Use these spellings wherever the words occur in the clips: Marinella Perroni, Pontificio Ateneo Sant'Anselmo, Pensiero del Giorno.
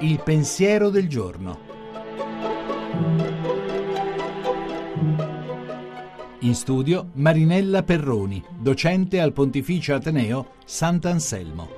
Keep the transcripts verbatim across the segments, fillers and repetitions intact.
Il pensiero del giorno. In studio Marinella Perroni, docente al Pontificio Ateneo Sant'Anselmo.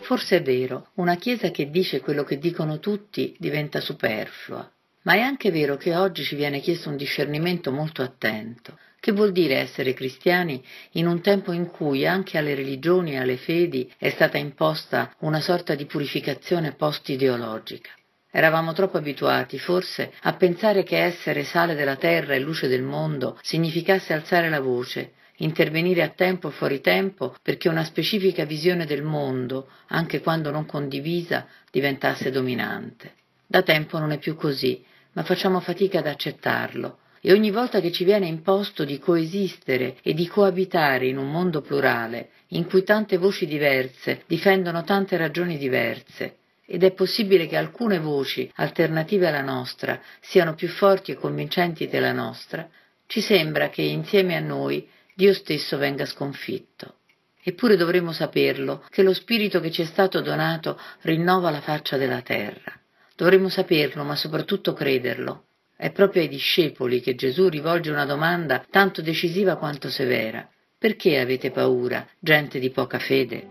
Forse è vero, una chiesa che dice quello che dicono tutti diventa superflua, ma è anche vero che oggi ci viene chiesto un discernimento molto attento. Che vuol dire essere cristiani in un tempo in cui anche alle religioni e alle fedi è stata imposta una sorta di purificazione post-ideologica? Eravamo troppo abituati, forse, a pensare che essere sale della terra e luce del mondo significasse alzare la voce, intervenire a tempo e fuori tempo perché una specifica visione del mondo, anche quando non condivisa, diventasse dominante. Da tempo non è più così, ma facciamo fatica ad accettarlo. E ogni volta che ci viene imposto di coesistere e di coabitare in un mondo plurale, in cui tante voci diverse difendono tante ragioni diverse, ed è possibile che alcune voci alternative alla nostra siano più forti e convincenti della nostra, ci sembra che insieme a noi Dio stesso venga sconfitto. Eppure dovremmo saperlo, che lo Spirito che ci è stato donato rinnova la faccia della terra. Dovremmo saperlo, ma soprattutto crederlo. È proprio ai discepoli che Gesù rivolge una domanda tanto decisiva quanto severa. Perché avete paura, gente di poca fede?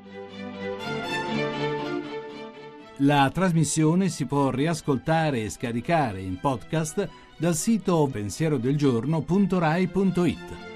La trasmissione si può riascoltare e scaricare in podcast dal sito pensiero del giorno punto rai punto it.